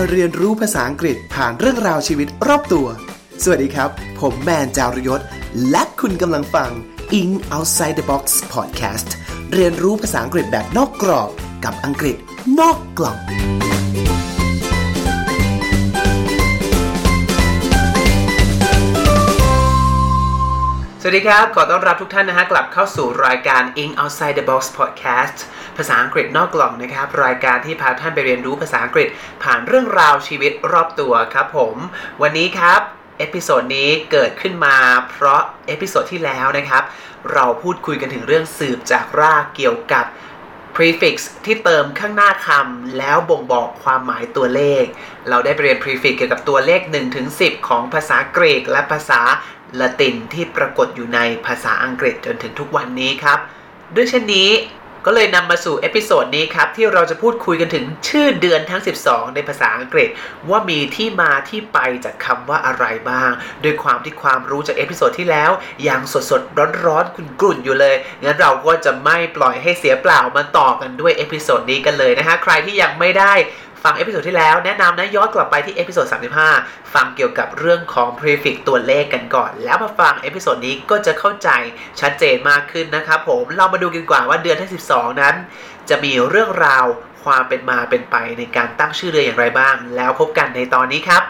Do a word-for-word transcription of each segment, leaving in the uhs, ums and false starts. มาเรียนรู้ภาษาอังกฤษผ่านเรื่องราวชีวิตรอบตัวสวัสดีครับผมแมนจารยศและคุณกำลังฟัง English Outside the Box Podcast เรียนรู้ภาษาอังกฤษแบบนอกกรอบกับอังกฤษนอกกล่องสวัสดีครับขอต้อนรับทุกท่านนะฮะกลับเข้าสู่รายการ English Outside the Box Podcast ภาษาอังกฤษนอกกล่องนะครับรายการที่พาท่านไปเรียนรู้ภาษาอังกฤษผ่านเรื่องราวชีวิตรอบตัวครับผมวันนี้ครับเอพิโซดนี้เกิดขึ้นมาเพราะเอพิโซดที่แล้วนะครับเราพูดคุยกันถึงเรื่องสืบจากรากเกี่ยวกับ prefix ที่เติมข้างหน้าคำแล้วบ่งบอกความหมายตัวเลขเราได้ไปเรียน prefix เกี่ยวกับตัวเลข หนึ่งถึงสิบ ของภาษากรีกและภาษาละตินที่ปรากฏอยู่ในภาษาอังกฤษจนถึงทุกวันนี้ครับด้วยเช่นนี้ก็เลยนำมาสู่เอพิโซดนี้ครับที่เราจะพูดคุยกันถึงชื่อเดือนทั้งสิบสองในภาษาอังกฤษว่ามีที่มาที่ไปจากคำว่าอะไรบ้างโดยความที่ความรู้จากเอพิโซดที่แล้วยังสดๆร้อนๆคุณกรุ่นอยู่เลยงั้นเราก็จะไม่ปล่อยให้เสียเปล่ามาต่อกันด้วยเอพิโซดนี้กันเลยนะฮะใครที่ยังไม่ได้ฟังเอพิโซดที่แล้วแนะนำนะย้อนกลับไปที่เอพิโซดสามสิบห้าฟังเกี่ยวกับเรื่องของ prefix ตัวเลขกันก่อนแล้วมาฟังเอพิโซดนี้ก็จะเข้าใจชัดเจนมากขึ้นนะครับผมเรามาดูกันก่อนว่าเดือนที่สิบสองนั้นจะมีเรื่องราวความเป็นมาเป็นไปในการตั้งชื่อเดือนอย่างไรบ้างแล้วพบกันในตอนนี้ครับ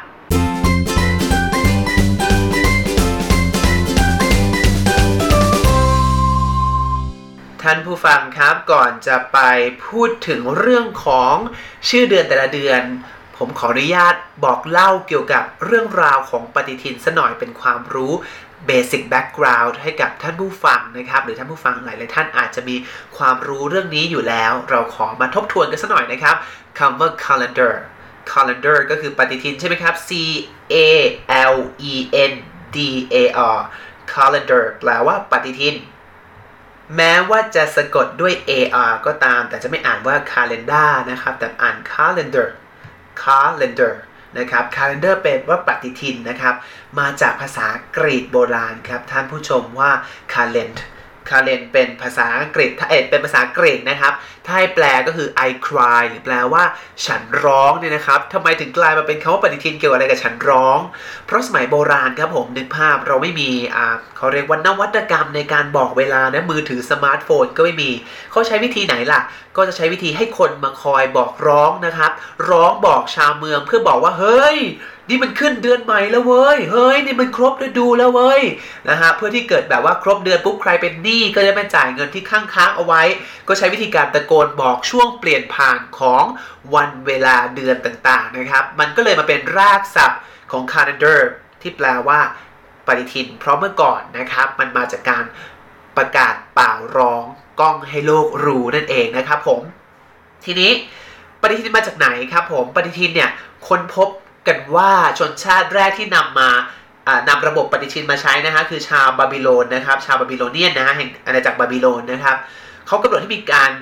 ท่านผู้ฟังครับก่อนจะไปพูดถึงเรื่องของชื่อเดือนแต่ละเดือนผมขออนุญาตบอกเล่าเกี่ยวกับเรื่องราวของปฏิทินซะหน่อยเป็นความรู้เบสิกแบ็กกราวด์ให้กับท่านผู้ฟังนะครับหรือท่านผู้ฟังหลายๆท่านอาจจะมีความรู้เรื่องนี้อยู่แล้วเราขอมาทบทวนกันซะหน่อยนะครับคำว่า calendar calendar ก็คือปฏิทินใช่ไหมครับ c a l e n d a r calendar แปลว่าปฏิทินแม้ว่าจะสะกดด้วย ar ก็ตามแต่จะไม่อ่านว่า calendar นะครับแต่อ่าน calendar calendar นะครับ calendar เป็นว่าปฏิทินนะครับมาจากภาษากรีกโบราณครับท่านผู้ชมว่า calend calend เป็นภาษาอังกฤษถ้าเอ็ดเป็นภาษากรีกนะครับถ้าให้แปลก็คือ I cry หรือแปลว่าฉันร้องเนี่ยนะครับทำไมถึงกลายมาเป็นคำว่าปฏิทินเกี่ยวอะไรกับฉันร้องเพราะสมัยโบราณครับผมนึกภาพเราไม่มีอ่าเขาเรียกว่านวัตกรรมในการบอกเวลานะมือถือสมาร์ทโฟนก็ไม่มีเขาใช้วิธีไหนล่ะก็จะใช้วิธีให้คนมาคอยบอกร้องนะครับร้องบอกชาวเมืองเพื่อบอกว่าเฮ้ยนี่มันขึ้นเดือนใหม่แล้วเว้ยเฮ้ยนี่มันครบฤดูแล้วเว้ยนะฮะเพื่อที่เกิดแบบว่าครบเดือนปุ๊บใครเป็นหนี้ก็จะมาจ่ายเงินที่ค้างค้างเอาไว้ก็ใช้วิธีการตะโกนบอกช่วงเปลี่ยนผ่านของวันเวลาเดือนต่างๆนะครับมันก็เลยมาเป็นรากศัพท์ของ calendar ที่แปลว่าปฏิทินเพราะเมื่อก่อนนะครับมันมาจากการประกาศเป่าร้องก้องให้โลกรู้นั่นเองนะครับผมทีนี้ปฏิทินมาจากไหนครับผมปฏิทินเนี่ยค้นพบกันว่าชนชาติแรกที่นำมานำระบบปฏิทินมาใช้นะฮะคือชาวบาบิโลนนะครับชาวบาบิโลเนียนนะฮะแห่งอาณาจักรบาบิโลนนะครับเขากำหนดให้มีการ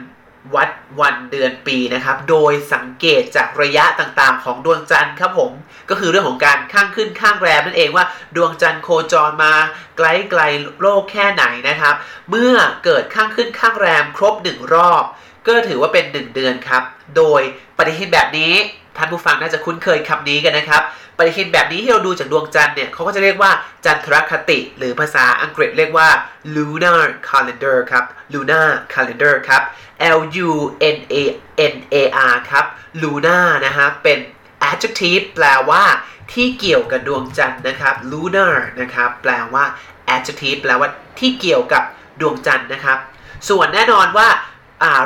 วัดวันเดือนปีนะครับโดยสังเกตจากระยะต่างๆของดวงจันทร์ครับผมก็คือเรื่องของการข้างขึ้นข้างแรมนั่นเองว่าดวงจันทร์โคจรมาไกลไกลโลกแค่ไหนนะครับเมื่อเกิดข้างขึ้นข้างแรมครบหนึ่งรอบก็ถือว่าเป็นหนึ่งเดือนครับโดยปฏิทินแบบนี้ท่านผู้ฟังน่าจะคุ้นเคยคำนี้กันนะครับปฏิทินแบบนี้ที่เราดูจากดวงจันทร์เนี่ยเขาก็จะเรียกว่าจันทรคติหรือภาษาอังกฤษเรียกว่า lunar calendar ครับ lunar calendar ครับ l u n a n a r ครับ lunar นะฮะเป็น adjective แปลว่าที่เกี่ยวกับดวงจันทร์นะครับ lunar นะครับแปลว่า adjective แปลว่าที่เกี่ยวกับดวงจันทร์นะครับส่วนแน่นอนว่า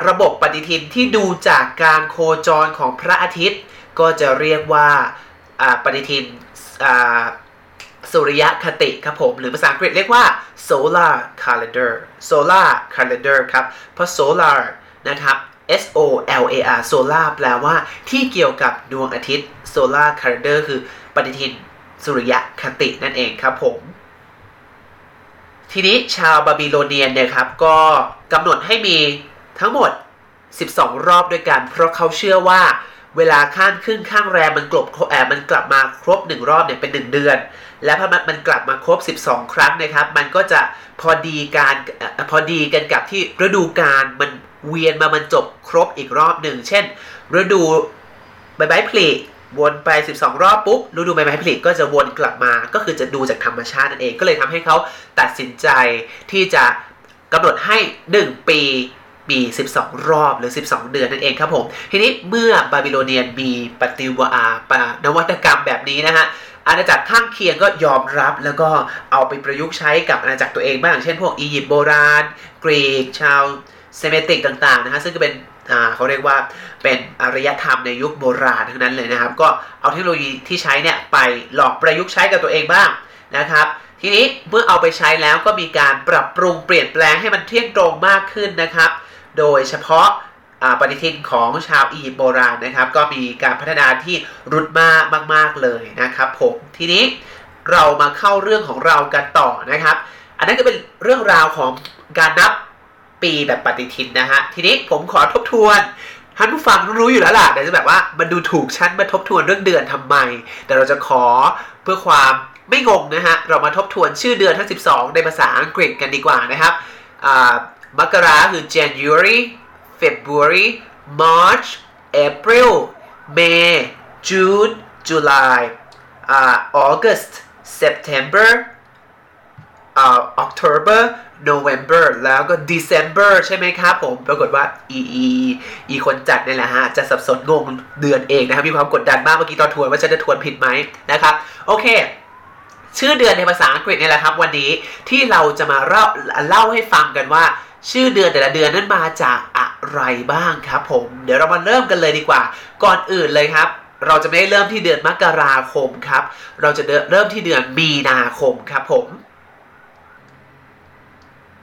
ระบบปฏิทินที่ดูจากการโคจรของพระอาทิตย์ก็จะเรียกว่าปฏิทินสุริยคติครับผมหรือภาษาอังกฤษเรียกว่า solar calendar solar calendar ครับเพราะ solar นะครับ s o l a r solar แปลว่าที่เกี่ยวกับดวงอาทิตย์ solar calendar คือปฏิทินสุริยคตินั่นเองครับผมทีนี้ชาวบาบิโลเนียนเนี่ยครับก็กำหนดให้มีทั้งหมดสิบสองรอบด้วยกันเพราะเขาเชื่อว่าเวลาข้างขึ้นข้างแรมมันกลบแอบมันกลับมาครบหนึ่งรอบเนี่ยเป็นหนึ่งเดือนและพอมันกลับมาครบสิบสองครั้งนะครับมันก็จะพอดีการพอดีกันกับที่ฤดูกาลมันเวียนมามันจบครบอีกรอบหนึ่งเช่นฤดูใบไม้ผลิ วนไปสิบสองรอบปุ๊บฤดูใบไม้ผลิก็จะวนกลับมาก็คือจะดูจากธรรมชาตินั่นเองก็เลยทำให้เขาตัดสินใจที่จะกำหนดให้หนึ่งปีมีสิบสองรอบหรือสิบสองเดือนนั่นเองครับผมทีนี้เมื่อบาบิโลเนียนมีปฏิวัตินวัตกรรมแบบนี้นะฮะอาณาจักรข้างเคียงก็ยอมรับแล้วก็เอาไปประยุกต์ใช้กับอาณาจักรตัวเองบ้างเช่นพวกอียิปต์โบราณกรีกชาวเซมิติกต่างๆนะฮะซึ่งก็เป็นอ่าเขาเรียกว่าเป็นอารยธรรมในยุคโบราณทั้งนั้นเลยนะครับก็เอาเทคโนโลยีที่ใช้เนี่ยไปหลอกประยุกต์ใช้กับตัวเองบ้างนะครับทีนี้เมื่อเอาไปใช้แล้วก็มีการปรับปรุงเปลี่ยนแปลงให้มันเที่ยงตรงมากขึ้นนะครับโดยเฉพาะปฏิทินของชาวอียิปต์โบราณนะครับก็มีการพัฒนาที่รุดมามากๆเลยนะครับผมทีนี้เรามาเข้าเรื่องของเรากันต่อนะครับอันนั้นก็เป็นเรื่องราวของการนับปีแบบปฏิทินนะฮะทีนี้ผมขอทบทวนท่านผู้ฟังรู้อยู่แล้วล่ะแต่จะแบบว่ามันดูถูกชั้นมาทบทวนเรื่องเดือนทำไมแต่เราจะขอเพื่อความไม่งงนะฮะเรามาทบทวนชื่อเดือนทั้งสิบสองในภาษาอังกฤษกันดีกว่านะครับมกราคือ January February March April May June July uh, August September uh, October November แล้วก็ December ใช่ไหมครับผมปรากฏว่าอีอีอีคนจัดนี่แหละฮะจะสับสนงงเดือนเองนะครับมีความกดดันมากเมื่อกี้ตอนทวนว่าฉันจะทวนผิดไหมนะครับโอเคชื่อเดือนในภาษาอังกฤษนี่แหละครับวันนี้ที่เราจะมาเล่าเล่าให้ฟังกันว่าชื่อเดือนแต่ละเดือนนั้นมาจากอะไรบ้างครับผมเดี๋ยวเรามาเริ่มกันเลยดีกว่าก่อนอื่นเลยครับเราจะไม่ได้เริ่มที่เดือนมกราคมครับเราจะเริ่มที่เดือนมีนาคมครับผม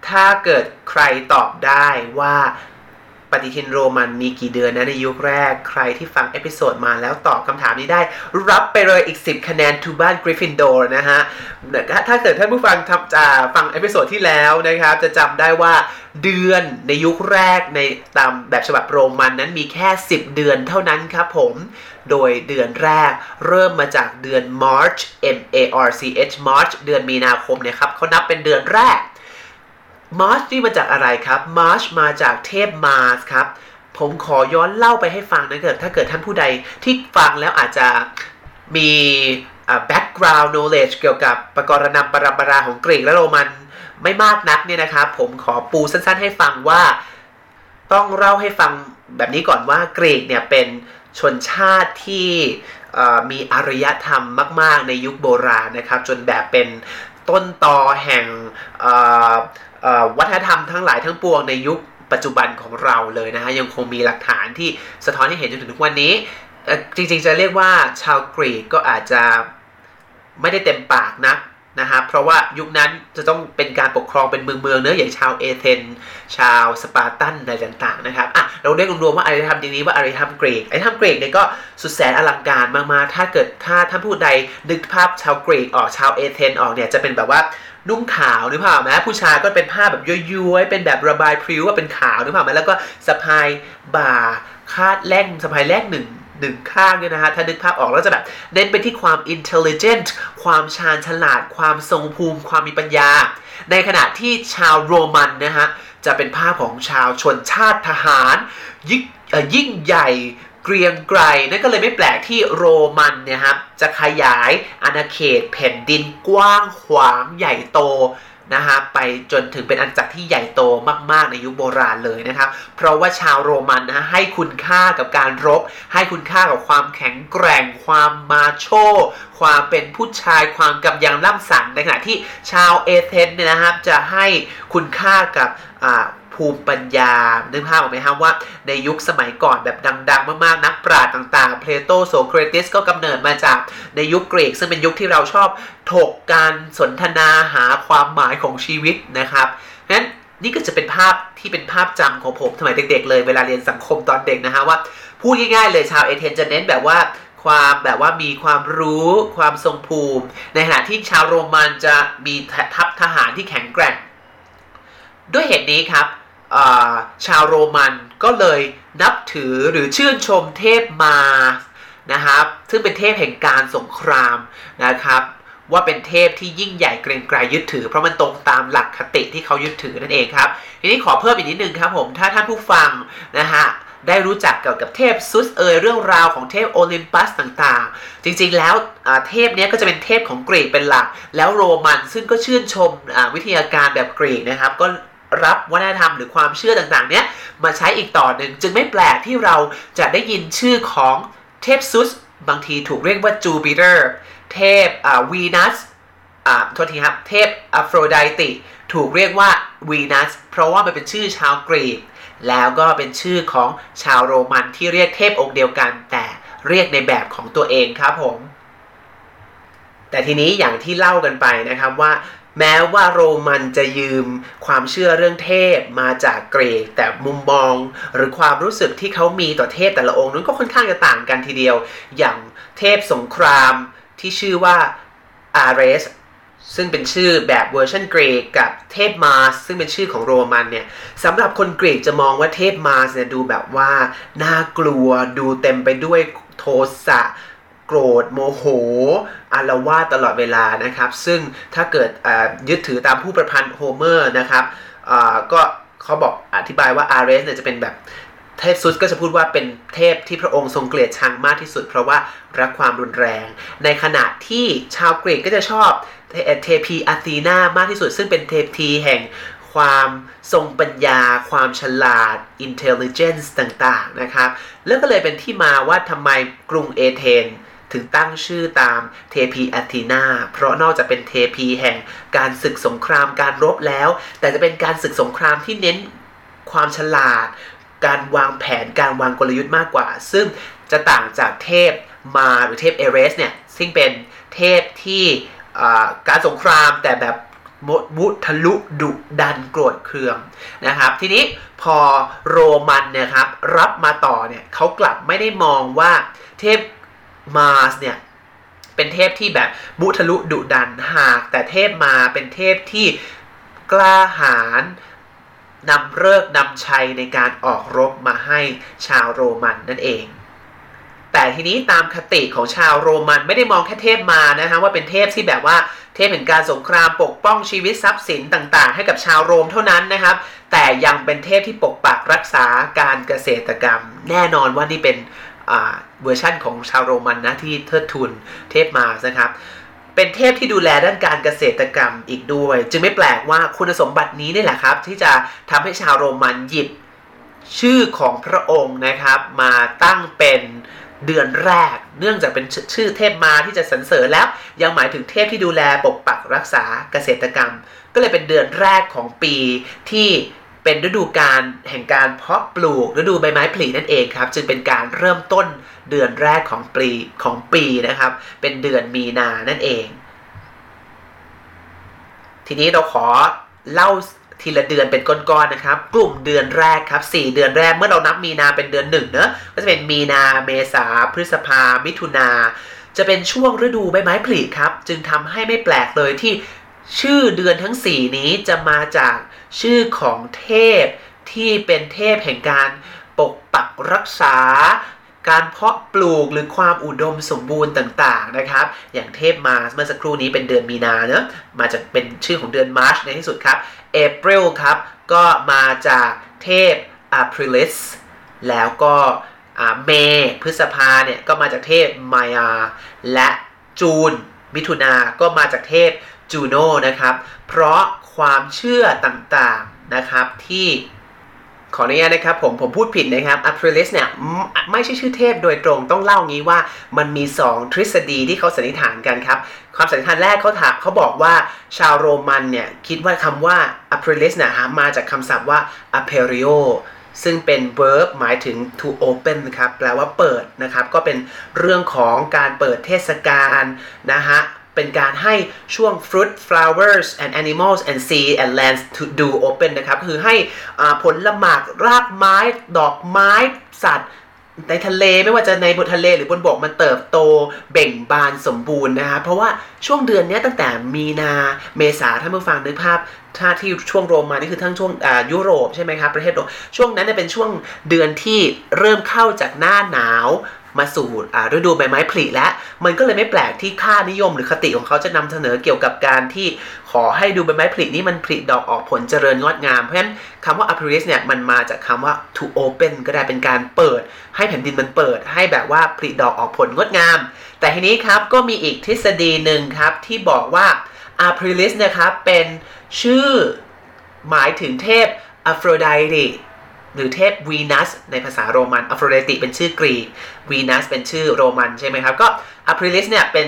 ถ้าเกิดใครตอบได้ว่าปฏิทินโรมันมีกี่เดือนนะในยุคแรกใครที่ฟังเอพิโซดมาแล้วตอบคำถามนี้ได้รับไปเลยอีกสิบคะแนนทูบ้านกริฟฟินดอร์นะฮะถ้าเกิดท่านผู้ฟังทำจะฟังเอพิโซดที่แล้วนะครับจะจำได้ว่าเดือนในยุคแรกในตามแบบฉบับโรมันนั้นมีแค่สิบเดือนเท่านั้นครับผมโดยเดือนแรกเริ่มมาจากเดือน March M A R C H March เดือนมีนาคมเนี่ยครับเขานับเป็นเดือนแรกMarch นี่มาจากอะไรครับ March มาจากเทพมาร์สครับผมขอย้อนเล่าไปให้ฟังนะเกิดถ้าเกิดท่านผู้ใดที่ฟังแล้วอาจจะมีอ่า background knowledge เกี่ยวกับปกรณัมปรัมปราของกรีกและโรมันไม่มากนักเนี่ยนะครับผมขอปูสั้นๆให้ฟังว่าต้องเล่าให้ฟังแบบนี้ก่อนว่ากรีกเนี่ยเป็นชนชาติที่มีอารยธรรมมากๆในยุคโบราณนะครับจนแบบเป็นต้นตอแห่งวัฒนธรรมทั้งหลายทั้งปวงในยุคปัจจุบันของเราเลยนะฮะยังคงมีหลักฐานที่สะท้อนให้เห็นจนถึงทุกวันนี้จริงๆจะเรียกว่าชาวกรีกก็อาจจะไม่ได้เต็มปากนะนะฮะเพราะว่ายุคนั้นจะต้องเป็นการปกครองเป็นเมืองๆเนื้ออย่างชาวเอเธนชาวสปาร์ตันอะไรต่างๆนะครับอ่ะเราเรียกรวมๆว่าอารยธรรมอย่างนี้ว่าอารยธรรมกรีกอารยธรรมกรีกเนี่ยก็สุดแสนอลังการมากๆถ้าเกิดถ้าท่านผู้ใดนึกภาพชาวกรีกออกชาวเอเธนออกเนี่ยจะเป็นแบบว่านุ่งขาวหรือเปล่าแม้ผู้ชายก็เป็นผ้าแบบย้วยๆเป็นแบบระบายพริ้วว่าเป็นขาวหรือเปล่าแม้แล้วก็สะพายบ่าคาดแล่งสะพายแล่งหนึ่งหนึ่งข้างเนี่ยนะฮะถ้านึกภาพออกแล้วจะแบบเน้นไปที่ความ intelligent ความชาญฉลาดความทรงภูมิความมีปัญญาในขณะที่ชาวโรมันนะฮะจะเป็นภาพของชาวชนชาติทหารยิ่งยิ่งใหญ่เกรียงไกรนั่นก็เลยไม่แปลกที่โรมันเนี่ยครับจะขยายอาณาเขตแผ่นดินกว้างขวางใหญ่โตนะฮะไปจนถึงเป็นอาณาจักรที่ใหญ่โตมากๆในยุคโบราณเลยนะครับเพราะว่าชาวโรมันนะให้คุณค่ากับการรบให้คุณค่ากับความแข็งแกร่งความมาโชความเป็นผู้ชายความกำยำล่ำสันในขณะที่ชาวเอเธนเนี่ยนะครับจะให้คุณค่ากับอ่าภูมิปัญญานึกภาพออกไหมครับว่าในยุคสมัยก่อนแบบดังๆมากๆนักปราชญ์ต่างๆเพลโตโสเครติสก็กำเนิดมาจากในยุคกรีกซึ่งเป็นยุคที่เราชอบถกการสนทนาหาความหมายของชีวิตนะครับงั้นนี่ก็จะเป็นภาพที่เป็นภาพจำของผมสมัยเด็กๆเลยเวลาเรียนสังคมตอนเด็กนะฮะว่าพูดง่ายๆเลยชาวเอเธนจะเน้นแบบว่าความแบบว่ามีความรู้ความทรงภูมิในขณะที่ชาวโรมันจะมีทัพทหารที่แข็งแกร่งด้วยเหตุนี้ครับชาวโรมันก็เลยนับถือหรือชื่นชมเทพมานะครับซึ่งเป็นเทพแห่งการสงครามนะครับว่าเป็นเทพที่ยิ่งใหญ่เกรียงไกรยึดถือเพราะมันตรงตามหลักคติที่เขายึดถือนั่นเองครับทีนี้ขอเพิ่มอีกนิดนึงครับผมถ้าท่านผู้ฟังนะฮะ ได้รู้จักเกี่ยวกับเทพซุสเอยเรื่องราวของเทพโอลิมปัสต่างๆจริงๆแล้วเทพนี้ก็จะเป็นเทพของกรีกเป็นหลักแล้วโรมันซึ่งก็ชื่นชมวิทยาการแบบกรีกนะครับก็รับวัฒนธรรมหรือความเชื่อต่างๆเนี้ยมาใช้อีกต่อหนึ่งจึงไม่แปลกที่เราจะได้ยินชื่อของเทพซุสบางทีถูกเรียกว่าจูปิเตอร์เทพวีนัสอ่าโทษทีครับเทพอัฟโรไดติถูกเรียกว่าวีนัสเพราะว่ามันเป็นชื่อชาวกรีกแล้วก็เป็นชื่อของชาวโรมันที่เรียกเทพองค์เดียวกันแต่เรียกในแบบของตัวเองครับผมแต่ทีนี้อย่างที่เล่ากันไปนะครับว่าแม้ว่าโรมันจะยืมความเชื่อเรื่องเทพมาจากกรีกแต่มุมมองหรือความรู้สึกที่เขามีต่อเทพแต่ละองค์นั้นก็ค่อนข้างจะต่างกันทีเดียวอย่างเทพสงครามที่ชื่อว่าอาเรสซึ่งเป็นชื่อแบบเวอร์ชันกรีกกับเทพมาร์สซึ่งเป็นชื่อของโรมันเนี่ยสำหรับคนกรีกจะมองว่าเทพมาร์สเนี่ยดูแบบว่าน่ากลัวดูเต็มไปด้วยโทสะโกรธโมโหอาละวาดตลอดเวลานะครับซึ่งถ้าเกิดยึดถือตามผู้ประพันธ์โฮเมอร์นะครับก็เขาบอกอธิบายว่าอาเรสเนี่ยจะเป็นแบบเทพซุสก็จะพูดว่าเป็นเทพที่พระองค์ทรงเกลียดชังมากที่สุดเพราะว่ารักความรุนแรงในขณะที่ชาวกรีกก็จะชอบเทพีอาธีนามากที่สุดซึ่งเป็นเทพีแห่งความทรงปัญญาความฉลาด intelligence ต่างๆนะครับแล้วก็เลยเป็นที่มาว่าทำไมกรุงเอเธนถึงตั้งชื่อตามเทพีอาธีนาเพราะนอกจากเป็นเทพีแห่งการศึกสงครามการรบแล้วแต่จะเป็นการศึกสงครามที่เน้นความฉลาดการวางแผนการวางกลยุทธ์มากกว่าซึ่งจะต่างจากเทพมาหรือเทพเอเรสเนี่ยซึ่งเป็นเทพที่การสงครามแต่แบบมุทะลุดุดันโกรธเคืองนะครับทีนี้พอโรมันนะครับรับมาต่อเนี่ยเขากลับไม่ได้มองว่าเทพมาร์สเนี่ยเป็นเทพที่แบบมุทะลุดุดันหากแต่เทพมาเป็นเทพที่กล้าหาญนำฤกษ์นำชัยในการออกรบมาให้ชาวโรมันนั่นเองแต่ทีนี้ตามคติของชาวโรมันไม่ได้มองแค่เทพมานะฮะว่าเป็นเทพที่แบบว่าเทพแห่งการสงครามปกป้องชีวิตทรัพย์สินต่างๆให้กับชาวโรมเท่านั้นนะครับแต่ยังเป็นเทพที่ปกปักรักษาการเกษตรกรรมแน่นอนว่านี่เป็นอ่าเวอร์ชั่นของชาวโรมันนะที่เทิดทูนเทพมานะครับเป็นเทพที่ดูแลด้านการเกษตรกรรมอีกด้วยจึงไม่แปลกว่าคุณสมบัตินี้นี่แหละครับที่จะทำให้ชาวโรมันหยิบชื่อของพระองค์นะครับมาตั้งเป็นเดือนแรกเนื่องจากเป็นชื่อเทพมาที่จะสรรเสริญแล้วยังหมายถึงเทพที่ดูแลปกปักรักษาเกษตรกรรมก็เลยเป็นเดือนแรกของปีที่เป็นฤดูกาลแห่งการเพาะปลูกฤดูใบไม้ผลินั่นเองครับจึงเป็นการเริ่มต้นเดือนแรกของปีของปีนะครับเป็นเดือนมีนานั่นเองทีนี้เราขอเล่าทีละเดือนเป็นก้อนๆนะครับกลุ่มเดือนแรกครับสี่เดือนแรกเมื่อเรานับมีนาเป็นเดือนหนึ่งเนอะก็จะเป็นมีนาเมษาพฤษภามิถุนาจะเป็นช่วงฤดูใบไม้ผลิครับจึงทำให้ไม่แปลกเลยที่ชื่อเดือนทั้งสี่นี้จะมาจากชื่อของเทพที่เป็นเทพแห่งการปกปักรักษาการเพาะปลูกหรือความอุดมสมบูรณ์ต่างๆนะครับอย่างเทพมาร์สเมื่อสักครู่นี้เป็นเดือนมีนาเนอะมาจากเป็นชื่อของเดือนมาร์ชในที่สุดครับเอพริลครับก็มาจากเทพอาพริลิสแล้วก็เมย์พฤษภาเนี่ยก็มาจากเทพมายาและจูนมิถุนาก็มาจากเทพจูโน่นะครับเพราะความเชื่อต่างๆนะครับที่ขออนุญาตนะครับผมผมพูดผิดนะครับอัพริลิสเนี่ยไม่ใช่ชื่อเทพโดยตรงต้องเล่างี้ว่ามันมีสองทฤษฎีที่เขาสันนิษฐานกันครับความสันนิษฐานแรกเขาถามเขาบอกว่าชาวโรมันเนี่ยคิดว่าคำว่าอัพริลิสเนี่ยมาจากคำศัพท์ว่า aperio ซึ่งเป็น verb หมายถึง to open ครับแปลว่าเปิดนะครับก็เป็นเรื่องของการเปิดเทศกาลนะฮะเป็นการให้ช่วง fruit flowers and animals and sea and lands to do open นะครับคือให้ผลละหมากรากไม้ดอกไม้สัตว์ในทะเลไม่ว่าจะในบนทะเลหรือบนบกมันเติบโตเบ่งบานสมบูรณ์นะคะเพราะว่าช่วงเดือนนี้ตั้งแต่มีนาเมษาท่านผู้ฟังนึกภาพถ้าที่ช่วงโรมันนี่คือทั้งช่วงยุโรปใช่ไหมครับประเทศโรมช่วงนั้นเป็นช่วงเดือนที่เริ่มเข้าจากหน้าหนาว มาสู่ฤดูใบไม้ผลิและมันก็เลยไม่แปลกที่ค่านิยมหรือคติของเขาจะนำเสนอเกี่ยวกับการที่ขอให้ดูใบไม้ผลินี้มันผลิดอกออกผลเจริญงดงามเพราะฉะนั้นคำว่า appearis เนี่ยมันมาจากคำว่า to open ก็ได้เป็นการเปิดให้แผ่นดินมันเปิดให้แบบว่าผลิดอกออกผลงดงามแต่ทีนี้ครับก็มีอีกทฤษฎีหนึ่งครับที่บอกว่า appearis นะครับเป็นชื่อหมายถึงเทพ Aphroditeหรือเทพวีนัสในภาษาโรมันอโฟรไดติเป็นชื่อกรีกวีนัสเป็นชื่อโรมันใช่ไหมครับก็อพริลิสเนี่ยเป็น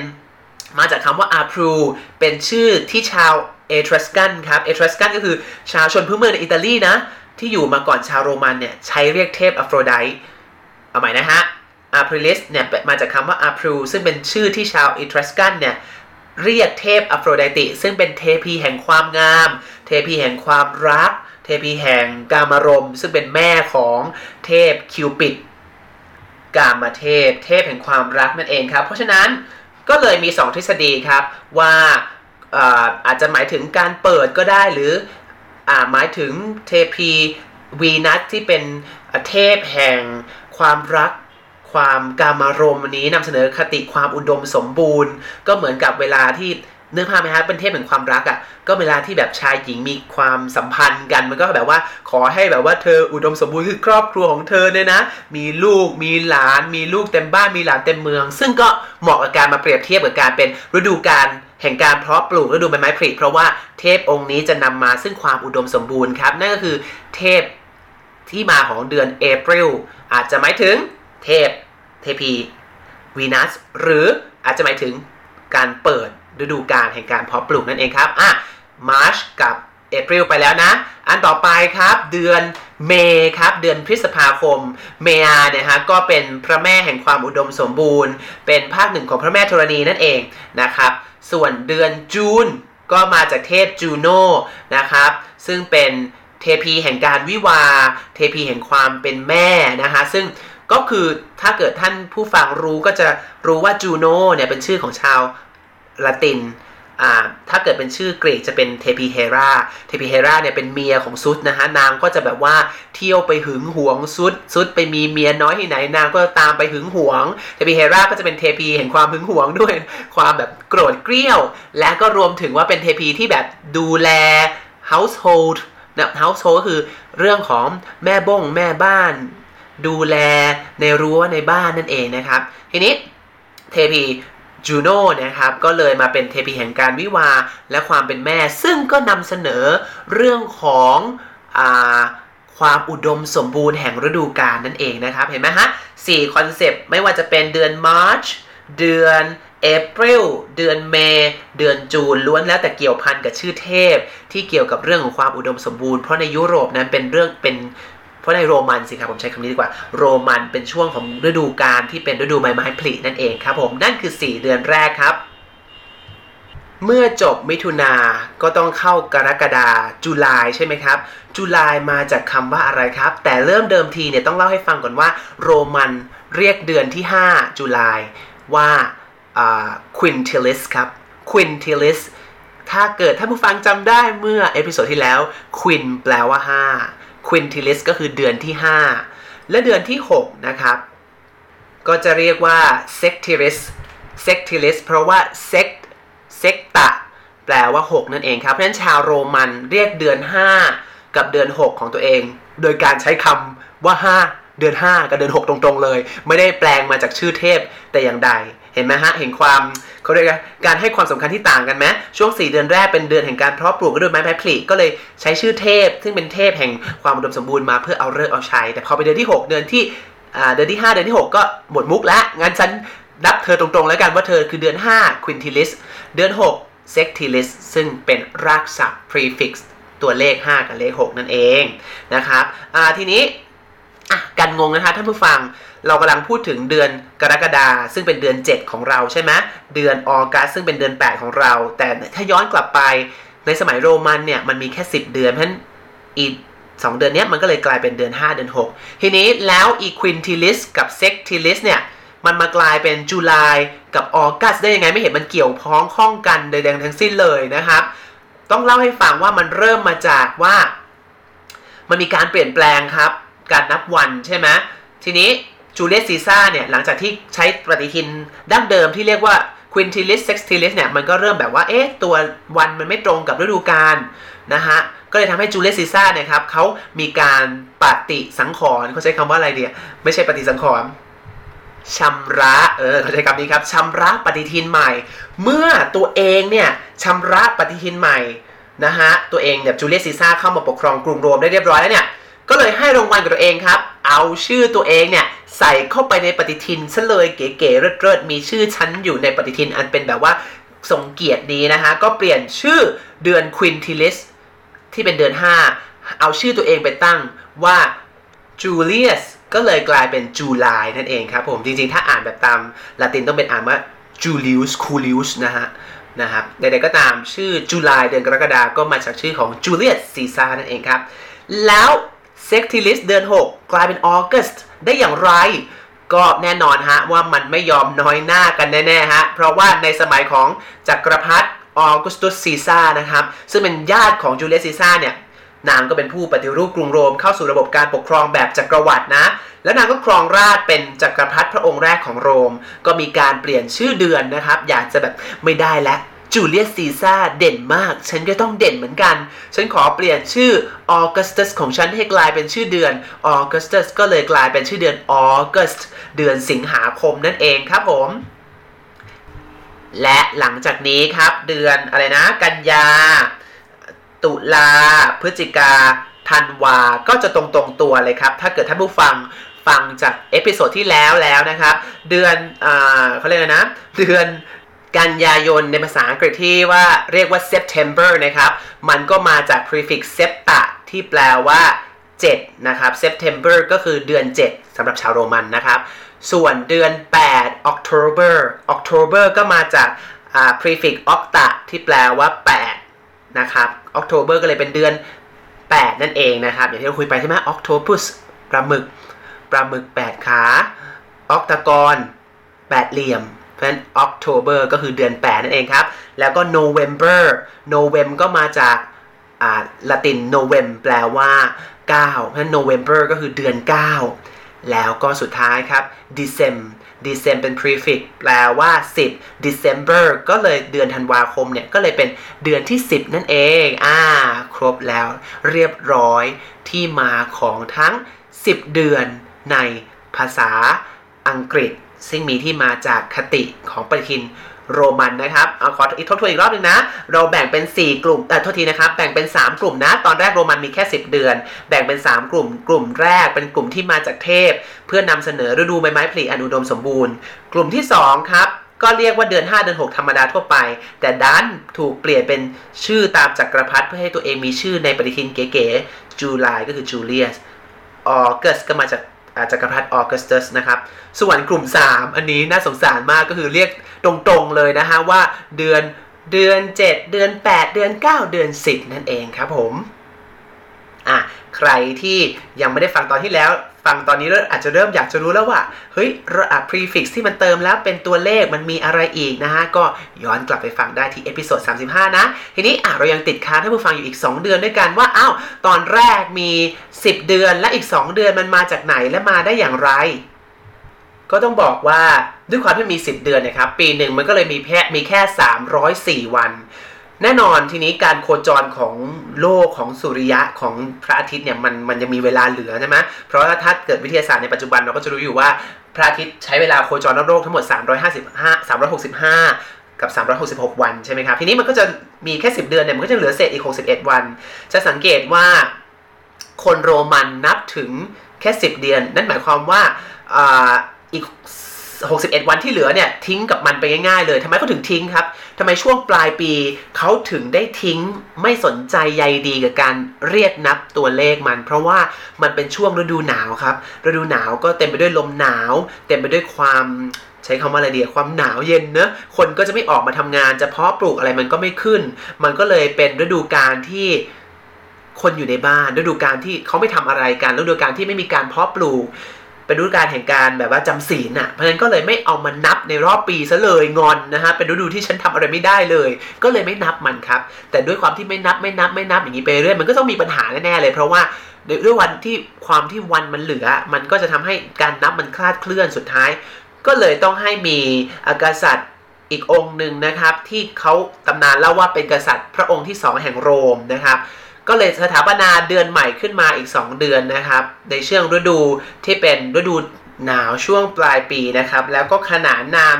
มาจากคำว่าอาพรูเป็นชื่อที่ชาวเอทรัสกันครับเอทรัสกันก็คือชาวชนพื้นเมืองในอิตาลีนะที่อยู่มาก่อนชาวโรมันเนี่ยใช้เรียกเทพอโฟรไดต์เอาใหม่นะฮะอพริลิสเนี่ยมาจากคำว่าอาพรูซึ่งเป็นชื่อที่ชาวเอทรัสกันเนี่ยเรียกเทพอโฟรไดติซึ่งเป็นเทพีแห่งความงามเทพีแห่งความรักเทพีแห่งกามารมณ์ซึ่งเป็นแม่ของเทพคิวปิดกามเทพเทพแห่งความรักนั่นเองครับเพราะฉะนั้นก็เลยมีสองทฤษฎีครับว่าอาจจะหมายถึงการเปิดก็ได้หรือหมายถึงเทพีวีนัสที่เป็นเทพแห่งความรักความกามารมณ์นี้นำเสนอคติความอุดมสมบูรณ์ก็เหมือนกับเวลาที่เนื้อผ้าไหมฮะเป็นเทพแห่งความรักอ่ะก็เวลาที่แบบชายหญิงมีความสัมพันธ์กันมันก็แบบว่าขอให้แบบว่าเธออุดมสมบูรณ์คือครอบครัวของเธอเนี่ยนะมีลูกมีหลานมีลูกเต็มบ้านมีหลานเต็มเมืองซึ่งก็เหมาะกับการมาเปรียบเทียบกับการเป็นฤดูกาลแห่งการเพาะปลูกฤดูใบไม้ผลิเพราะว่าเทพองค์นี้จะนำมาซึ่งความอุดมสมบูรณ์ครับนั่นก็คือเทพที่มาของเดือนเอพริลอาจจะหมายถึงเทพเทพีวีนัสหรืออาจจะหมายถึงการเปิดฤดูกาลแห่งการเพาะปลูกนั่นเองครับอ่ะมาร์ชกับเอพริลไปแล้วนะอันต่อไปครับเดือนเมย์ครับเดือนพฤษภาคมเมยาเนี่ยฮะก็เป็นพระแม่แห่งความอุดมสมบูรณ์เป็นภาคหนึ่งของพระแม่ธรณีนั่นเองนะครับส่วนเดือนจูนก็มาจากเทพจูโน่นะครับซึ่งเป็นเทพีแห่งการวิวาเทพีแห่งความเป็นแม่นะคะซึ่งก็คือถ้าเกิดท่านผู้ฟังรู้ก็จะรู้ว่าจูโน่เนี่ยเป็นชื่อของชาวละตินอ่าถ้าเกิดเป็นชื่อกรีกจะเป็นเทพีเฮราเทพีเฮราเนี่ยเป็นเมียของซุสนะฮะนางก็จะแบบว่าเที่ยวไปหึงหวงซุสซุสไปมีเมียน้อยที่ไหนนางก็ตามไปหึงหวงเทพีเฮราก็จะเป็นเทพีแห่งความหึงหวงด้วยความแบบโกรธเกรี้ยวและก็รวมถึงว่าเป็นเทพีที่แบบดูแล household นะ household ก็คือเรื่องของแม่บ้งแม่บ้านดูแลในรั้วในบ้านนั่นเองนะครับทีนี้เทพีจูโน่นะครับก็เลยมาเป็นเทพีแห่งการวิวาและความเป็นแม่ซึ่งก็นำเสนอเรื่องของอ่าความอุดมสมบูรณ์แห่งฤดูกาลนั่นเองนะครับเห็นไหมฮะสี่คอนเซปต์ไม่ว่าจะเป็นเดือนมาร์ชเดือนเอพริลเดือนเมย์เดือนจูนล้วนแล้วแต่เกี่ยวพันกับชื่อเทพที่เกี่ยวกับเรื่องของความอุดมสมบูรณ์เพราะในยุโรปนั้นเป็นเรื่องเป็นเพราะในโรมันสิครับผมใช้คำนี้ดีกว่าโรมันเป็นช่วงของฤดูกาลที่เป็นฤดูใบไม้ผลินั่นเองครับผมนั่นคือสี่เดือนแรกครับเมื่อจบมิถุนาก็ต้องเข้ากรกฎาจุลายใช่ไหมครับจุลายมาจากคำว่าอะไรครับแต่เริ่มเดิมทีเนี่ยต้องเล่าให้ฟังก่อนว่าโรมันเรียกเดือนที่ห้าจุลายว่าQuintilis ครับ Quintilis ถ้าเกิดท่านผู้ฟังจำได้เมื่อเอพิโซดที่แล้ว Quin แปลว่าห้าQuintilis ก็คือเดือนที่ห้าและเดือนที่หกนะครับก็จะเรียกว่า Sextilis Sextilis เพราะว่า Sex Sexta แปลว่าหกนั่นเองครับเพราะฉะนั้นชาวโรมันเรียกเดือนห้ากับเดือนหกของตัวเองโดยการใช้คำว่าห้าเดือนห้ากับเดือนหกตรงๆเลยไม่ได้แปลงมาจากชื่อเทพแต่อย่างใดเห็นไหมฮะเห็นความเขาเรียกการให้ความสำคัญที่ต่างกันไหมช่วงสี่เดือนแรกเป็นเดือนแห่งการเพาะปลูกฤดูไม้ผลิก็เลยใช้ชื่อเทพซึ่งเป็นเทพแห่งความอุดมสมบูรณ์มาเพื่อเอาฤกษ์เอาชัยแต่พอไปเดือนที่หกเดือนที่เดือนที่ห้าเดือนที่หกก็หมดมุกแล้วงั้นฉันนับเธอตรงๆแล้วกันว่าเธอคือเดือนห้า Quintilis เดือนหก Sextilis ซึ่งเป็นรากศัพท์ prefix ตัวเลขห้ากับเลขหกนั่นเองนะครับทีนี้กันงงนะคะท่านผู้ฟังเรากำลังพูดถึงเดือนกรกฎาซึ่งเป็นเดือนเจ็ดของเราใช่ไหมเดือนออกัสซึ่งเป็นเดือนแปดของเราแต่ถ้าย้อนกลับไปในสมัยโรมันเนี่ยมันมีแค่สิบเดือนเพราะฉะนั้นอีกสองเดือนเนี้ยมันก็เลยกลายเป็นเดือนห้าเดือนหกทีนี้แล้วอีควินทิลิสกับเซ็กทิลิสเนี่ยมันมากลายเป็นจุลายกับออกัสได้ยังไงไม่เห็นมันเกี่ยวพ้องข้องกันใดๆทั้งสิ้นเลยนะครับต้องเล่าให้ฟังว่ามันเริ่มมาจากว่ามันมีการเปลี่ยนแปลงครับการนับวันใช่ไหมทีนี้ Julius Caesar เนี่ยหลังจากที่ใช้ปฏิทินดั้งเดิมที่เรียกว่า Quintilis Sextilis เนี่ยมันก็เริ่มแบบว่าเอ๊ะตัววันมันไม่ตรงกับฤดูกาลนะฮะก็เลยทำให้ Julius Caesar เนี่ยครับเขามีการปฏิสังขรณ์เขาใช้คำว่าอะไรเนี่ยไม่ใช่ปฏิสังขรณ์ชำระเออเข้าใจคำนี้ครับชำระปฏิทินใหม่เมื่อตัวเองเนี่ยชำระปฏิทินใหม่นะฮะตัวเองแบบจูเลียสซีซ่าเข้ามาปกครองกรุงโรมได้เรียบร้อยแล้วเนี่ยก็เลยให้รางวัลกับตัวเองครับเอาชื่อตัวเองเนี่ยใส่เข้าไปในปฏิทินซะเลยเก๋ๆเลิศๆมีชื่อชั้นอยู่ในปฏิทินอันเป็นแบบว่าทรงเกียรติดีนะฮะก็เปลี่ยนชื่อเดือนควินทิลิสที่เป็นเดือนห้าเอาชื่อตัวเองไปตั้งว่าจูเลียสก็เลยกลายเป็นจูไลนั่นเองครับผมจริงๆถ้าอ่านแบบตามละตินต้องเป็นอ่านว่า Julius Culius นะฮะนะครับใดๆก็ตามชื่อจูไลเดือนกรกฎาคมก็มาจากชื่อของ Julius Caesar นั่นเองครับแล้ว Sextilis เดือนหกกลายเป็น August ได้อย่างไรก็แน่นอนฮะว่ามันไม่ยอมน้อยหน้ากันแน่ๆฮะเพราะว่าในสมัยของจักรพรรดิ Augustus Caesar นะครับซึ่งเป็นญาติของ Julius Caesar เนี่ยนางก็เป็นผู้ปฏิรูปกรุงโรมเข้าสู่ระบบการปกครองแบบจักรวรรดินะแล้วนางก็ครองราชเป็นจักรพรรดิพระองค์แรกของโรมก็มีการเปลี่ยนชื่อเดือนนะครับอยากจะแบบไม่ได้แล้วจูเลียสซีซ่าเด่นมากฉันก็ต้องเด่นเหมือนกันฉันขอเปลี่ยนชื่อออกัสตัสของฉันให้กลายเป็นชื่อเดือนออกัสตัสก็เลยกลายเป็นชื่อเดือนออกัสต์เดือนสิงหาคมนั่นเองครับผมและหลังจากนี้ครับเดือนอะไรนะกันยาตุลาพฤศจิกาธันวาก็จะตรงตรงตัวเลยครับถ้าเกิดท่านผู้ฟังฟังจากเอพิโซดที่แล้วแล้วนะครับเดือนเอ่อเขาเรียกอะไรนะเดือนกันยายนในภาษาอังกฤษที่ว่าเรียกว่า September นะครับมันก็มาจาก prefix septa ที่แปลว่าเจ็ดนะครับ September ก็คือเดือนเจ็ดสำหรับชาวโรมันนะครับส่วนเดือนแปด October October ก็มาจากอ่า prefix octa ที่แปลว่าแปดนะครับ October ก็เลยเป็นเดือนแปดนั่นเองนะครับอย่างที่เราคุยไปใช่ไหม Octopus ปลาหมึกปลาหมึกแปดขาOctagonแปดเหลี่ยมเพราะฉะนั้น October ก็คือเดือนแปดนั่นเองครับแล้วก็ November November ก็มาจากอ่าละติน Novem แปลว่าเก้าเพราะฉะนั้น November ก็คือเดือนเก้าแล้วก็สุดท้ายครับ December December เป็น prefix แปลว่าสิบ December ก็เลยเดือนธันวาคมเนี่ยก็เลยเป็นเดือนที่สิบนั่นเองอ่าครบแล้วเรียบร้อยที่มาของทั้งสิบเดือนในภาษาอังกฤษซึ่งมีที่มาจากคติของปฏิทินโรมันนะครับเอาขออีกทบทวนอีกรอบนึงนะเราแบ่งเป็นสี่กลุ่มเอ่อโทษทีนะครับแบ่งเป็นสามกลุ่มนะตอนแรกโรมันมีแค่สิบเดือนแบ่งเป็นสามกลุ่มกลุ่มแรกเป็นกลุ่มที่มาจากเทพเพื่อนำเสนอฤดูใบไม้ผลิอันอุดมสมบูรณ์กลุ่มที่สองครับก็เรียกว่าเดือนห้าเดือนหกธรรมดาทั่วไปแต่ดันถูกเปลี่ยนเป็นชื่อตามจักรพรรดิเพื่อให้ตัวเองมีชื่อในปฏิทินเก๋ๆจูลายก็คือจูเลียสออกัสก็มาจากจักรพรรดิออกัสตัสนะครับส่วนกลุ่มสามอันนี้น่าสงสารมากก็คือเรียกตรงๆเลยนะฮะว่าเดือนเดือนเจ็ดเดือนแปดเดือนเก้าเดือนสิบนั่นเองครับผมอ่ะใครที่ยังไม่ได้ฟังตอนที่แล้วฟังตอนนี้แล้วอาจจะเริ่มอยากจะรู้แล้วว่าเฮ้ย prefix ที่มันเติมแล้วเป็นตัวเลขมันมีอะไรอีกนะฮะก็ย้อนกลับไปฟังได้ที่เอพิโซดสามสิบห้านะทีนี้อ่ะเรายังติดค้างท่านผู้ฟังอยู่อีกสองเดือนด้วยกันว่าอ้าวตอนแรกมีสิบเดือนและอีกสองเดือนมันมาจากไหนและมาได้อย่างไรก็ต้องบอกว่าด้วยความที่มีสิบเดือนนะครับปีหนึ่งมันก็เลยมีแค่มีแค่สามร้อยสี่วันแน่นอนทีนี้การโคจรของโลกของสุริยะของพระอาทิตย์เนี่ยมันมันจะมีเวลาเหลือใช่ไหมเพราะถ้าเกิดวิทยาศาสตร์ในปัจจุบันเราก็จะรู้อยู่ว่าพระอาทิตย์ใช้เวลาโคจรรอบโลกทั้งหมดสามร้อยห้าสิบห้า สามร้อยหกสิบห้ากับสามร้อยหกสิบหกวันใช่ไหมครับทีนี้มันก็จะมีแค่สิบเดือนเนี่ยมันก็จะเหลือเศษอีกหกสิบเอ็ดวันจะสังเกตว่าคนโรมันนับถึงแค่สิบเดือนนั่นหมายความว่าอ่าอีกหกสิบเอ็ดวันที่เหลือเนี่ยทิ้งกับมันไปง่ายๆเลยทำไมเขาถึงทิ้งครับทำไมช่วงปลายปีเขาถึงได้ทิ้งไม่สนใจใยดีกับการเรียกนับตัวเลขมันเพราะว่ามันเป็นช่วงฤดูหนาวครับฤดูหนาวก็เต็มไปด้วยลมหนาวเต็มไปด้วยความใช้คำว่าอะไรดีความหนาวเย็นเนอะคนก็จะไม่ออกมาทำงานจะเพาะปลูกอะไรมันก็ไม่ขึ้นมันก็เลยเป็นฤดูกาลที่คนอยู่ในบ้านฤดูกาลที่เขาไม่ทำอะไรกันฤดูกาลที่ไม่มีการเพาะปลูกเป็นฤดูกาลแห่งการแบบว่าจำศีลน่ะเพราะฉะนั้นก็เลยไม่เอามานับในรอบปีซะเลยงอนนะฮะเป็นฤดูที่ฉันทำอะไรไม่ได้เลยก็เลยไม่นับมันครับแต่ด้วยความที่ไม่นับไม่นับไม่นับอย่างนี้ไปเรื่อยมันก็ต้องมีปัญหาแน่ๆเลยเพราะว่า ด้วยวันที่ความที่วันมันเหลือมันก็จะทำให้การนับมันคลาดเคลื่อนสุดท้ายก็เลยต้องให้มีกษัตริย์อีกองค์หนึ่งนะครับที่เขาตำนานเล่าว่าเป็นกษัตริย์พระองค์ที่สองแห่งโรมนะครับก็เลยสถาปนาเดือนใหม่ขึ้นมาอีกสองเดือนนะครับในช่วงฤดูที่เป็นฤดูหนาวช่วงปลายปีนะครับแล้วก็ขนานนาม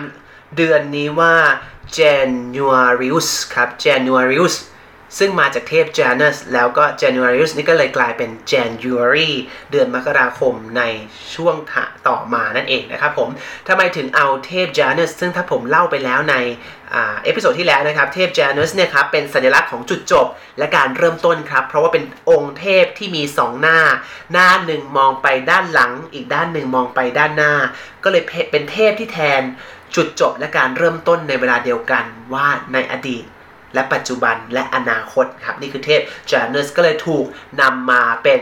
เดือนนี้ว่า Januarius ครับ Januarius ซึ่งมาจากเทพ Janus แล้วก็ Januarius นี่ก็เลยกลายเป็น January เดือนมกราคมในช่วงต่อมานั่นเองนะครับผมทำไมถึงเอาเทพ Janus ซึ่งถ้าผมเล่าไปแล้วในเอพิโซดที่แล้วนะครับเทพ Janus เนี่ยครับเป็นสัญลักษณ์ของจุดจบและการเริ่มต้นครับเพราะว่าเป็นองค์เทพที่มีสองหน้าหน้าหนึ่งมองไปด้านหลังอีกด้านหนึ่งมองไปด้านหน้าก็เลยเป็นเทพที่แทนจุดจบและการเริ่มต้นในเวลาเดียวกันว่าในอดีตและปัจจุบันและอนาคตครับนี่คือเทพ Janus ก็เลยถูกนำมาเป็น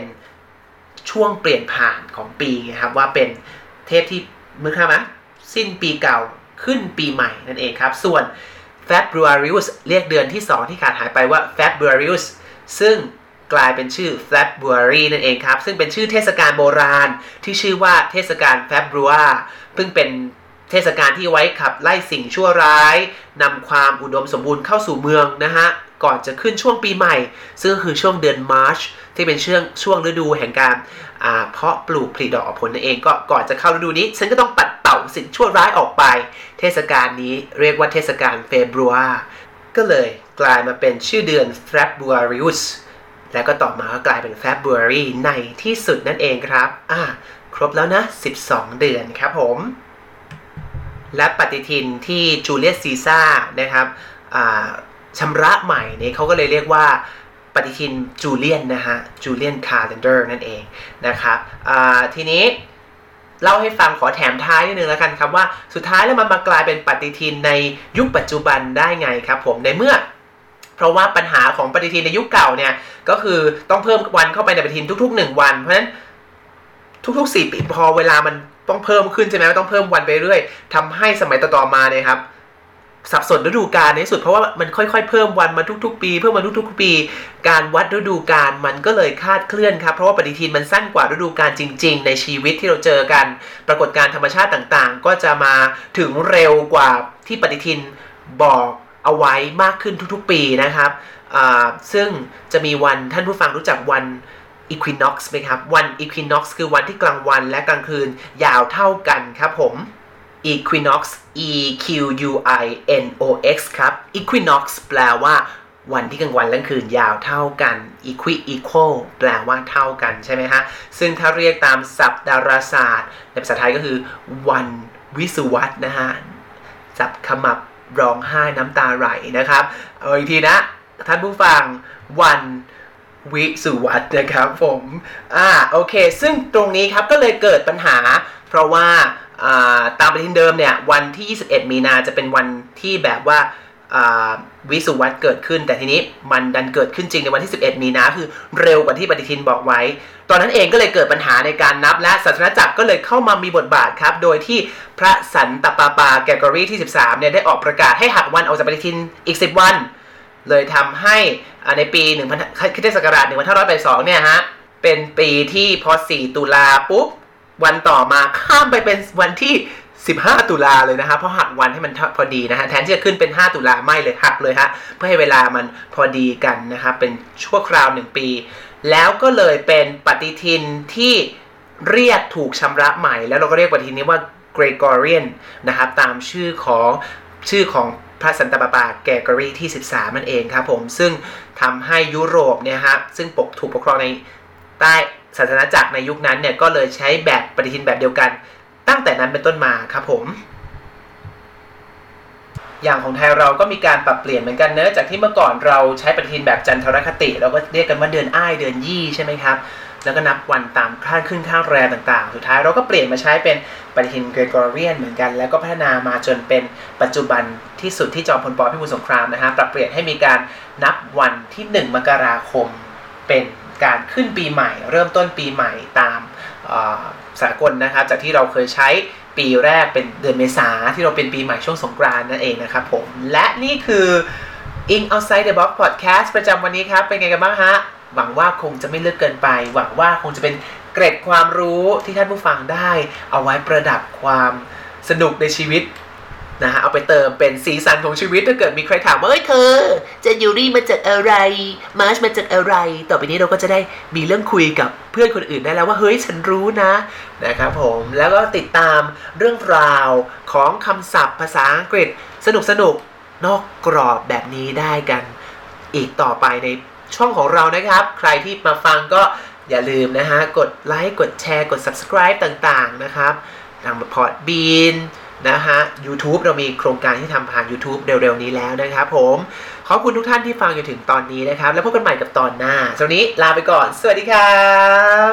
ช่วงเปลี่ยนผ่านของปีนะครับว่าเป็นเทพที่มึงครับนะสิ้นปีเก่าขึ้นปีใหม่นั่นเองครับส่วน Februarius เรียกเดือนที่สองที่ขาดหายไปว่า Februarius ซึ่งกลายเป็นชื่อ February นั่นเองครับซึ่งเป็นชื่อเทศกาลโบราณที่ชื่อว่าเทศกาล Februa เพิ่งเป็นเทศกาลที่ไว้ขับไล่สิ่งชั่วร้ายนำความอุดมสมบูรณ์เข้าสู่เมืองนะฮะก่อนจะขึ้นช่วงปีใหม่ซึ่งคือช่วงเดือนมาร์ชที่เป็นช่วงช่วงฤดูแห่งการเพาะปลูกผลิดอกออกผลนั่นเองก็ก่อนจะเข้าฤดูนี้ฉันก็ต้องปัดเป่าสิ่งชั่วร้ายออกไปเทศกาลนี้เรียกว่าเทศกาลเฟบรัวก็เลยกลายมาเป็นชื่อเดือน Februarius แล้วก็ต่อมาก็กลายเป็น February ในที่สุดนั่นเองครับอ่ะครบแล้วนะสิบสองเดือนครับผมและปฏิทินที่ Julius Caesar นะครับชำระใหม่นี่เขาก็เลยเรียกว่าปฏิทินจูเลียนนะฮะ Julian Calendar นั่นเองนะครับทีนี้เล่าให้ฟังขอแถมท้ายนิดนึงแล้วกันครับว่าสุดท้ายแล้วมันมากลายเป็นปฏิทินในยุคปัจจุบันได้ไงครับผมในเมื่อเพราะว่าปัญหาของปฏิทินในยุคเก่าเนี่ยก็คือต้องเพิ่มวันเข้าไปในปฏิทินทุกๆหนึ่งวันเพราะฉะนั้นทุกๆสี่ปีพอเวลามันต้องเพิ่มขึ้นใช่ไหมต้องเพิ่มวันไปเรื่อยทำให้สมัยต่อๆมาเนี่ยครับสับสนฤดูกาลในที่สุดเพราะว่ามันค่อยๆเพิ่มวันมาทุกๆปีเพิ่มมาทุกๆปีการวัดฤดูกาลมันก็เลยคลาดเคลื่อนครับเพราะว่าปฏิทินมันสั้นกว่าฤดูกาลจริงๆในชีวิตที่เราเจอกันปรากฏการธรรมชาติต่างๆก็จะมาถึงเร็วกว่าที่ปฏิทินบอกเอาไว้มากขึ้นทุกๆปีนะครับซึ่งจะมีวันท่านผู้ฟังรู้จักวัน Equinox ไหมครับวัน Equinox คือวันที่กลางวันและกลางคืนยาวเท่ากันครับผมEquinox E Q U I N O X ครับ Equinox แปลว่าวันที่กลางวันและคืนยาวเท่ากัน Equi Equal แปลว่าเท่ากันใช่ไหมฮะซึ่งถ้าเรียกตามศัพท์ดาราศาสตร์ในภาษาไทยก็คือวันวิสุวัตนะฮะจับขมับร้องไห้น้ำตาไหลนะครับเอาอีกทีนะท่านผู้ฟังวันวิสุวัตนะครับผมอ่าโอเคซึ่งตรงนี้ครับก็เลยเกิดปัญหาเพราะว่าตามปฏิทินเดิมเนี่ยวันที่ยี่สิบเอ็ดมีนาจะเป็นวันที่แบบว่าวิสุวัตเกิดขึ้นแต่ทีนี้มันดันเกิดขึ้นจริงในวันที่สิบเอ็ดมีนาคือเร็วกว่าที่ปฏิทินบอกไว้ตอนนั้นเองก็เลยเกิดปัญหาในการนับและศาสนจักรก็เลยเข้ามามีบทบาทครับโดยที่พระสันตะปาปาเกรกอรีที่สิบสามเนี่ยได้ออกประกาศให้หักวันออกจากปฏิทินอีกสิบวันเลยทำให้ในปีคริสตศักราชหนึ่งพันห้าร้อยแปดสิบสองเนี่ยฮะเป็นปีที่พอสี่ตุลาปุ๊บวันต่อมาข้ามไปเป็นวันที่สิบห้าตุลาเลยนะฮะเพราะหักวันให้มันพอดีนะฮะแทนที่จะขึ้นเป็นห้าตุลาไม่เลยหักเลยฮะเพื่อให้เวลามันพอดีกันนะครับเป็นชั่วคราวหนึ่งปีแล้วก็เลยเป็นปฏิทินที่เรียกถูกชำระใหม่แล้วเราก็เรียกปฏิทินนี้ว่า Gregorian นะครับตามชื่อของชื่อของพระสันตะปาปาเกรกอรีที่สิบสามนั่นเองครับผมซึ่งทำให้ยุโรปเนี่ยฮะซึ่งปกถูกปกครองในใต้ศาสนจักรในยุคนั้นเนี่ยก็เลยใช้แบบปฏิทินแบบเดียวกันตั้งแต่นั้นเป็นต้นมาครับผมอย่างของไทยเราก็มีการปรับเปลี่ยนเหมือนกันเนอะจากที่เมื่อก่อนเราใช้ปฏิทินแบบจันทรคติเราก็เรียกกันว่าเดือนอ้ายเดือนยี่ใช่ไหมครับแล้วก็นับวันตามข้างขึ้นข้างแรมต่างๆสุดท้ายเราก็เปลี่ยนมาใช้เป็นปฏิทินเกรกอเรียนเหมือนกันแล้วก็พัฒนามาจนเป็นปัจจุบันที่สุดที่จอมพลป.พิบูลสงครามนะฮะปรับเปลี่ยนให้มีการนับวันที่หนึ่งมกราคมเป็นการขึ้นปีใหม่เริ่มต้นปีใหม่ตามสากล น, นะครับจากที่เราเคยใช้ปีแรกเป็นเดือนเมษาที่เราเป็นปีใหม่ช่วงสงกรานต์นั่นเองนะครับผมและนี่คือ English Outside the Box Podcast ประจำวันนี้ครับเป็นไงกันบ้างฮะ หวังว่าคงจะไม่ลึกเกินไปหวังว่าคงจะเป็นเกร็ดความรู้ที่ท่านผู้ฟังได้เอาไว้ประดับความสนุกในชีวิตนะฮะเอาไปเติมเป็นสีสันของชีวิตถ้าเกิดมีใครถามว่าเอ้ยเธอเจนยูรี่มาจากอะไรมาร์ชมาจากอะไรต่อไปนี้เราก็จะได้มีเรื่องคุยกับเพื่อนคนอื่นได้แล้วว่าเฮ้ยฉันรู้นะนะครับผมแล้วก็ติดตามเรื่องราวของคำศัพท์ภาษาอังกฤษสนุกสนุกนอกกรอบแบบนี้ได้กันอีกต่อไปในช่องของเรานะครับใครที่มาฟังก็อย่าลืมนะฮะกดไลค์กดแชร์กด Subscribe ต่างๆนะครับทางพอดบีนนะฮะ YouTube เรามีโครงการที่ทำผ่าน YouTube เร็วๆนี้แล้วนะครับผมขอบคุณทุกท่านที่ฟังจนถึงตอนนี้นะครับแล้วพบกันใหม่กับตอนหน้าสำหรับนี้ลาไปก่อนสวัสดีครับ